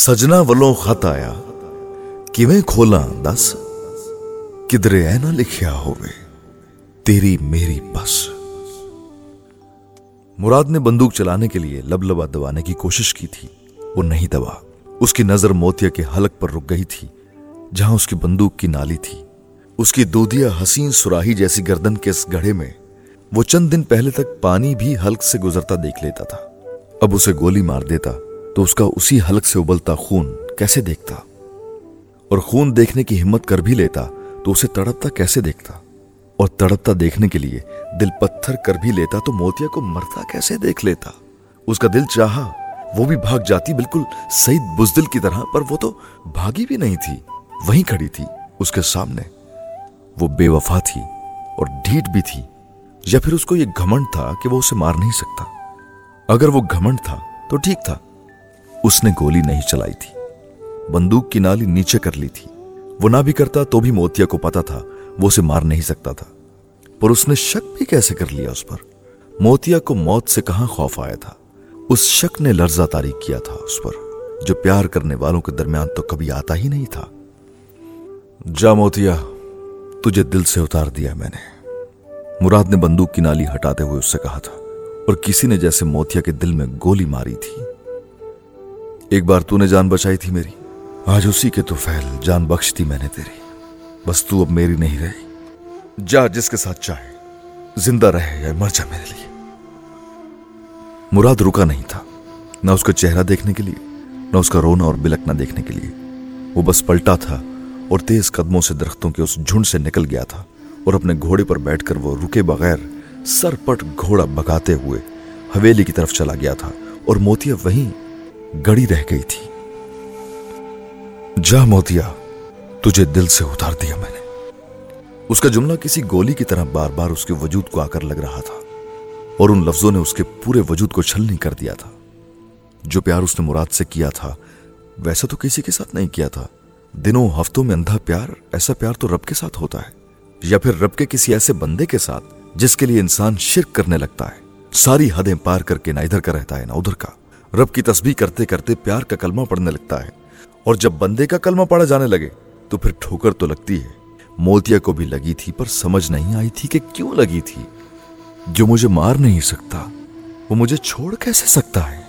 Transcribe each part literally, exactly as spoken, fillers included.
سجنا ولوں خط آیا کیویں کھولاں دس، کدھرے اے نہ لکھیا ہووے تیری میری بس۔ مراد نے بندوق چلانے کے لیے لب لبا دبانے کی کوشش کی تھی، وہ نہیں دبا۔ اس کی نظر موتیا کے حلق پر رک گئی تھی جہاں اس کی بندوق کی نالی تھی۔ اس کی دودھیا حسین سراہی جیسی گردن کے اس گڑھے میں وہ چند دن پہلے تک پانی بھی حلق سے گزرتا دیکھ لیتا تھا، اب اسے گولی مار دیتا تو اس کا اسی حلق سے ابلتا خون کیسے دیکھتا، اور خون دیکھنے کی ہمت کر بھی لیتا تو اسے تڑپتا کیسے دیکھتا، اور تڑپتا دیکھنے کے لیے دل پتھر کر بھی لیتا تو موتیا کو مرتا کیسے دیکھ لیتا۔ اس کا دل چاہا وہ بھی بھاگ جاتی، بالکل سعید بزدل کی طرح، پر وہ تو بھاگی بھی نہیں تھی، وہیں کھڑی تھی اس کے سامنے۔ وہ بے وفا تھی اور ڈھیٹ بھی تھی، یا پھر اس کو یہ گھمنڈ تھا کہ وہ اسے مار نہیں سکتا۔ اگر وہ گھمنڈ تھا تو ٹھیک تھا، اس نے گولی نہیں چلائی تھی، بندوق کی نالی نیچے کر لی تھی۔ وہ نہ بھی کرتا تو بھی موتیا کو پتا تھا وہ اسے مار نہیں سکتا تھا، پر اس نے شک بھی کیسے کر لیا اس پر؟ موتیا کو موت سے کہاں خوف آیا تھا، اس شک نے لرزہ طاری کیا تھا اس پر، جو پیار کرنے والوں کے درمیان تو کبھی آتا ہی نہیں تھا۔ جا موتیا، تجھے دل سے اتار دیا میں نے، مراد نے بندوق کی نالی ہٹاتے ہوئے اس سے کہا تھا، اور کسی نے جیسے موتیا کے دل میں گولی ماری تھی۔ ایک بار تو نے جان بچائی تھی میری، آج اسی کے تو فیل جان بخش دی میں نے تیری، بس تو اب میری نہیں رہی، جا جس کے ساتھ چاہے، زندہ رہے یا مر جا میرے لیے۔ مراد رکا نہیں تھا، نہ اس کا چہرہ دیکھنے کے لیے، نہ اس کا رونا اور بلکنا دیکھنے کے لیے۔ وہ بس پلٹا تھا اور تیز قدموں سے درختوں کے اس جھنڈ سے نکل گیا تھا، اور اپنے گھوڑے پر بیٹھ کر وہ رکے بغیر سر پٹ گھوڑا بھگاتے ہوئے حویلی کی طرف چلا گیا تھا، اور موتیا وہیں گڑی رہ گئی تھی۔ جا موتیا، تجھے دل سے اتار دیا میں نے۔ اس کا جملہ کسی گولی کی طرح بار بار اس کے وجود کو آ کر لگ رہا تھا، اور ان لفظوں نے اس کے پورے وجود کو چھلنی کر دیا تھا۔ جو پیار اس نے مراد سے کیا تھا ویسا تو کسی کے ساتھ نہیں کیا تھا، دنوں ہفتوں میں اندھا پیار، ایسا پیار تو رب کے ساتھ ہوتا ہے، یا پھر رب کے کسی ایسے بندے کے ساتھ جس کے لیے انسان شرک کرنے لگتا ہے، ساری حدیں پار کر کے نہ ادھر کا رہتا ہے نہ ادھر کا، رب کی تسبیح کرتے کرتے پیار کا کلمہ پڑھنے لگتا ہے، اور جب بندے کا کلمہ پڑھا جانے لگے تو پھر ٹھوکر تو لگتی ہے۔ موتیا کو بھی لگی تھی، پر سمجھ نہیں آئی تھی کہ کیوں لگی تھی۔ جو مجھے مار نہیں سکتا وہ مجھے چھوڑ کیسے سکتا ہے؟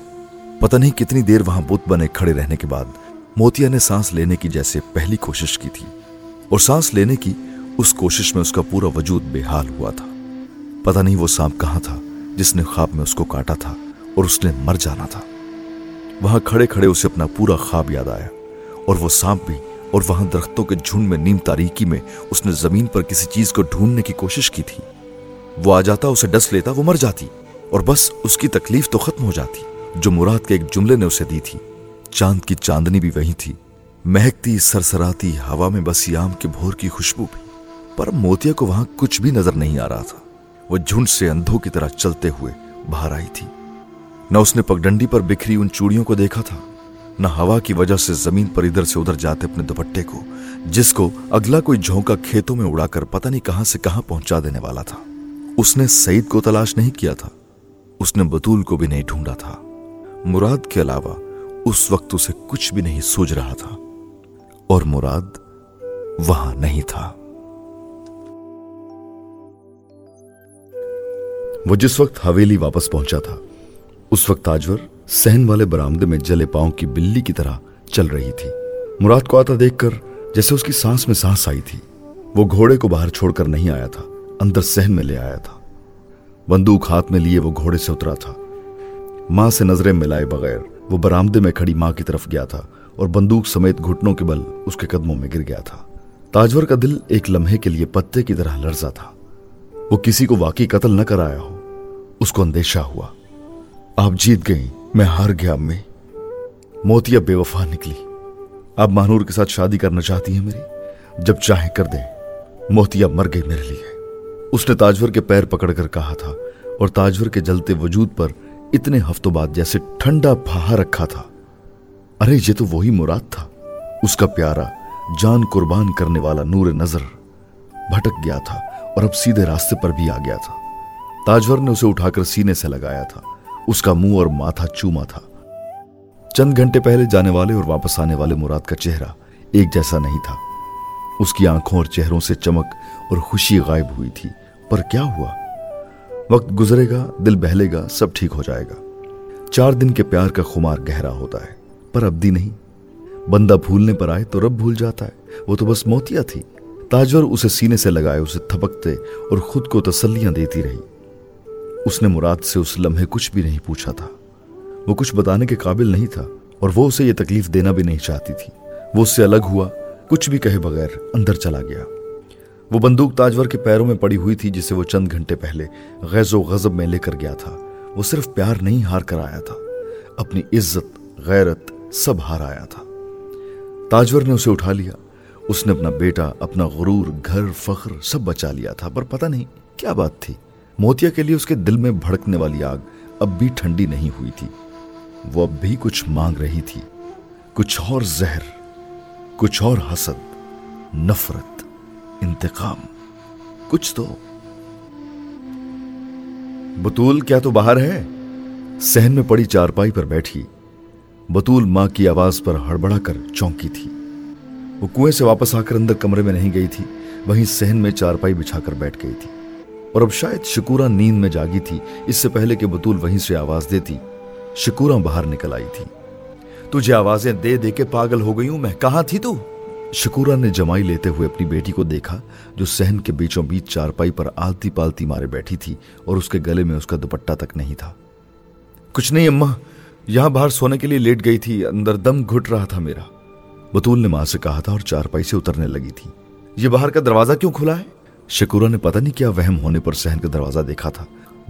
پتہ نہیں کتنی دیر وہاں بت بنے کھڑے رہنے کے بعد موتیا نے سانس لینے کی جیسے پہلی کوشش کی تھی، اور سانس لینے کی اس کوشش میں اس کا پورا وجود بے حال ہوا تھا۔ پتہ نہیں وہ سانپ کہاں تھا جس نے خواب میں اس کو کاٹا تھا اور اس نے مر جانا تھا۔ وہاں کھڑے کھڑے اسے اپنا پورا خواب یاد آیا، اور وہ سانپ بھی، اور وہاں درختوں کے جھنڈ میں نیم تاریکی میں اس نے زمین پر کسی چیز کو ڈھونڈنے کی کوشش کی تھی۔ وہ آ جاتا، اسے ڈس لیتا، وہ مر جاتی، اور بس اس کی تکلیف تو ختم ہو جاتی جو مراد کے ایک جملے نے اسے دی تھی۔ چاند کی چاندنی بھی وہی تھی، مہکتی سرسراتی ہوا میں بسی آم کے بھور کی خوشبو بھی، پر موتیا کو وہاں کچھ بھی نظر نہیں آ رہا تھا۔ وہ جھنڈ سے اندھوں کی طرح چلتے ہوئے باہر آئی تھی، نہ اس نے پگڈنڈی پر بکھری ان چوڑیوں کو دیکھا تھا، نہ ہوا کی وجہ سے زمین پر ادھر سے ادھر جاتے اپنے دوپٹے کو، جس کو اگلا کوئی جھونکا کھیتوں میں اڑا کر پتہ نہیں کہاں سے کہاں پہنچا دینے والا تھا۔ اس نے سعید کو تلاش نہیں کیا تھا، اس نے بطول کو بھی نہیں ڈھونڈا تھا، مراد کے علاوہ اس وقت اسے کچھ بھی نہیں سوچ رہا تھا، اور مراد وہاں نہیں تھا۔ وہ جس وقت حویلی واپس پہنچا تھا اس وقت تاجور سہن والے برآمدے میں جلے پاؤں کی بلی کی طرح چل رہی تھی۔ مراد کو آتا دیکھ کر جیسے اس کی سانس میں سانس آئی تھی۔ وہ گھوڑے کو باہر چھوڑ کر نہیں آیا تھا، اندر سہن میں لے آیا تھا۔ بندوق ہاتھ میں لیے وہ گھوڑے سے اترا تھا، ماں سے نظریں ملائے بغیر وہ برآمدے میں کھڑی ماں کی طرف گیا تھا، اور بندوق سمیت گھٹنوں کے بل اس کے قدموں میں گر گیا تھا۔ تاجور کا دل ایک لمحے کے لیے پتے کی طرح لرزا تھا، وہ کسی کو واقعی قتل نہ کرایا ہو، اس کو اندیشہ ہوا۔ آپ جیت گئیں، میں ہار گیا امی، موتیا بے وفا نکلی، آپ ماہنور کے ساتھ شادی کرنا چاہتی ہیں میری، جب چاہیں کر دیں، موتیا مر گئی میرے لیے، اس نے تاجور کے پیر پکڑ کر کہا تھا، اور تاجور کے جلتے وجود پر اتنے ہفتوں بعد جیسے ٹھنڈا پھاہا رکھا تھا۔ ارے یہ تو وہی مراد تھا، اس کا پیارا جان قربان کرنے والا نور نظر بھٹک گیا تھا اور اب سیدھے راستے پر بھی آ گیا تھا۔ تاجور نے اسے اٹھا کر سینے سے لگایا تھا، اس کا منہ اور ماتھا چوما تھا، چند گھنٹے پہلے جانے والے اور واپس آنے والے مراد کا چہرہ ایک جیسا نہیں تھا۔ اس کی آنکھوں اور چہروں سے چمک اور خوشی غائب ہوئی تھی، پر کیا ہوا؟ وقت گزرے گا، دل بہلے گا، سب ٹھیک ہو جائے گا۔ چار دن کے پیار کا خمار گہرا ہوتا ہے پر ابدی نہیں۔ بندہ بھولنے پر آئے تو رب بھول جاتا ہے، وہ تو بس موتیا تھی۔ تاجور اسے سینے سے لگائے اسے تھپکتے اور خود کو تسلیاں دیتی رہی۔ اس نے مراد سے اس لمحے کچھ بھی نہیں پوچھا تھا، وہ کچھ بتانے کے قابل نہیں تھا اور وہ اسے یہ تکلیف دینا بھی نہیں چاہتی تھی۔ وہ اس سے الگ ہوا، کچھ بھی کہے بغیر اندر چلا گیا۔ وہ بندوق تاجور کے پیروں میں پڑی ہوئی تھی جسے وہ چند گھنٹے پہلے غیظ و غضب میں لے کر گیا تھا۔ وہ صرف پیار نہیں ہار کر آیا تھا، اپنی عزت، غیرت، سب ہار آیا تھا۔ تاجور نے اسے اٹھا لیا، اس نے اپنا بیٹا، اپنا غرور، گھر، فخر سب بچا لیا تھا، پر پتہ نہیں کیا بات تھی، موتیا کے لیے اس کے دل میں بھڑکنے والی آگ اب بھی ٹھنڈی نہیں ہوئی تھی۔ وہ اب بھی کچھ مانگ رہی تھی، کچھ اور زہر، کچھ اور حسد، نفرت، انتقام، کچھ تو۔ بطول، کیا تو باہر ہے؟ صحن میں پڑی چارپائی پر بیٹھی بطول ماں کی آواز پر ہڑبڑا کر چونکی تھی۔ وہ کنویں سے واپس آ کر اندر کمرے میں نہیں گئی تھی، وہیں صحن میں چارپائی بچھا کر بیٹھ گئی تھی۔ اور اب شاید شکورہ نیند میں جاگی تھی، اس سے پہلے کہ بطول وہیں سے آواز دیتی شکورہ باہر نکل آئی تھی۔ تجھے آوازیں دے دے کے پاگل ہو گئی ہوں میں، کہاں تھی تو؟ شکورہ نے جمائی لیتے ہوئے اپنی بیٹی کو دیکھا جو صحن کے بیچوں بیچ چارپائی پر آلتی پالتی مارے بیٹھی تھی اور اس کے گلے میں اس کا دوپٹہ تک نہیں تھا۔ کچھ نہیں اماں، یہاں باہر سونے کے لیے لیٹ گئی تھی، اندر دم گھٹ رہا تھا میرا، بطول نے ماں سے کہا تھا اور چارپائی سے اترنے لگی تھی۔ یہ باہر کا دروازہ کیوں کھلا ہے؟ شکورہ نے پتہ نہیں کیا وہم ہونے پر صحن کا دروازہ دیکھا تھا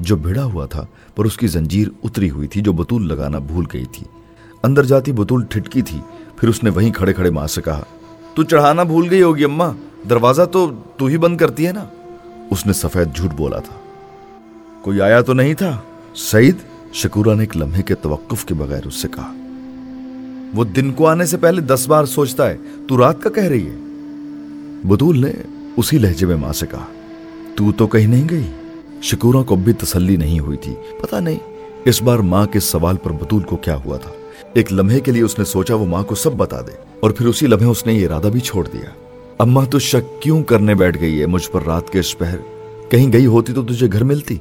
جو بھڑا ہوا تھا پر اس کی زنجیر اتری ہوئی تھی جو بطول لگانا بھول گئی تھی۔ اندر جاتی بطول ٹھٹکی تھی، پھر اس نے وہیں کھڑے کھڑے ماں سے کہا، تو چڑھانا بھول گئی ہوگی اماں، دروازہ تو تو ہی بند کرتی ہے نا۔ اس نے سفید جھوٹ بولا تھا۔ کوئی آیا تو نہیں تھا سعید؟ شکورہ نے ایک لمحے کے توقف کے بغیر اس سے کہا۔ وہ دن کو آنے سے پہلے دس بار سوچتا ہے، تو رات کا کہہ رہی ہے، بطول نے اسی لہجے میں ماں سے کہا۔ تو تو کہیں نہیں گئی؟ شکورہ کو بھی تسلی نہیں ہوئی تھی، پتہ نہیں اس بار ماں کے سوال پر بطول کو کیا ہوا تھا۔ ایک لمحے کے لیے اس نے سوچا وہ ماں کو سب بتا دے، اور پھر اسی لمحے اس نے یہ ارادہ بھی چھوڑ دیا۔ اماں تو شک کیوں کرنے بیٹھ گئی ہے مجھ پر رات کے اس پہر؟ کہیں گئی ہوتی تو تجھے گھر ملتی،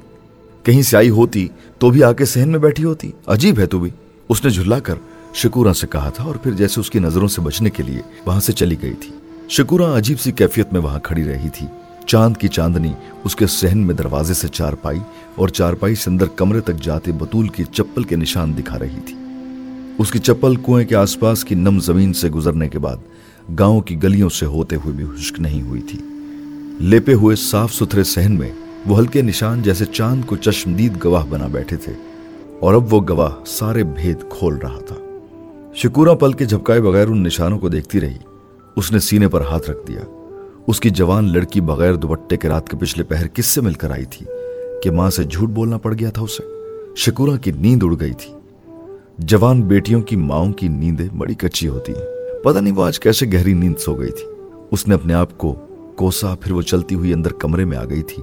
کہیں سے آئی ہوتی تو بھی آ کے صحن میں بیٹھی ہوتی، عجیب ہے تو بھی، اس نے جھلا کر شکورہ سے کہا تھا اور پھر جیسے اس کی نظروں سے بچنے کے لیے وہاں سے چلی گئی تھی۔ شکورہ عجیب سی کیفیت میں وہاں کھڑی رہی تھی۔ چاند کی چاندنی اس کے صحن میں دروازے سے چارپائی اور چارپائی سے اندر کمرے تک جاتے بطول کی چپل کے نشان دکھا رہی تھی۔ اس کی چپل کنویں کے آس پاس کی نم زمین سے گزرنے کے بعد گاؤں کی گلیوں سے ہوتے ہوئے بھی خشک نہیں ہوئی تھی۔ لیپے ہوئے صاف ستھرے صحن میں وہ ہلکے نشان جیسے چاند کو چشمدید گواہ بنا بیٹھے تھے، اور اب وہ گواہ سارے بھید کھول رہا تھا۔ شکورہ پل کے جھپکائے بغیر ان نشانوں کو دیکھتی رہی۔ اس نے سینے پر ہاتھ رکھ دیا۔ اس کی جوان لڑکی بغیر دوپٹے کے رات کے پچھلے پہر کس سے مل کر آئی تھی کہ ماں سے جھوٹ بولنا پڑ گیا تھا اسے؟ شکورہ کی نیند اڑ گئی تھی۔ جوان بیٹیوں کی ماؤں کی نیندیں بڑی کچی ہوتی ہیں، پتہ نہیں وہ آج کیسے گہری نیند سو گئی تھی۔ اس نے اپنے آپ کو کوسا، پھر وہ چلتی ہوئی اندر کمرے میں آ گئی تھی۔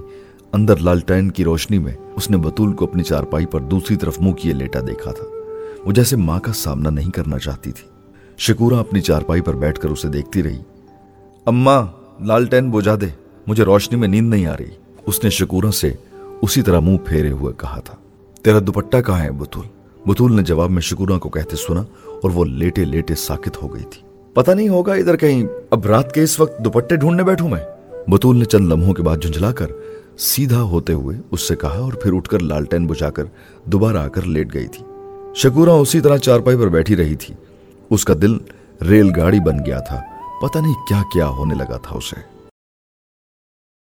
اندر لالٹین کی روشنی میں اس نے بطول کو اپنی چارپائی پر دوسری طرف منہ کیے لیٹا دیکھا تھا۔ وہ جیسے ماں کا سامنا نہیں کرنا چاہتی تھی۔ شکورہ اپنی چارپائی پر بیٹھ کر اسے دیکھتی رہی۔ اماں لالٹین بجھا دے، مجھے روشنی میں نیند نہیں آ رہی، اس نے شکورہ سے اسی طرح منہ پھیرے ہوئے کہا تھا۔ تیرا دوپٹہ کہاں ہے بطول؟ بطول نے جواب میں شکورہ کو کہتے سنا اور وہ لیٹے لیٹے ساکت ہو گئی تھی۔ پتہ نہیں ہوگا ادھر کہیں، اب رات کے اس وقت دوپٹے ڈھونڈنے بیٹھوں میں، بطول نے چند لمحوں کے بعد جھنجھلا کر سیدھا ہوتے ہوئے اس سے کہا اور پھر اٹھ کر لالٹین بجھا کر دوبارہ آ کر لیٹ گئی تھی۔ شکورہ اسی طرح چارپائی پر بیٹھی رہی تھی۔ اس کا دل ریل گاڑی بن گیا تھا، پتہ نہیں کیا کیا ہونے لگا تھا اسے۔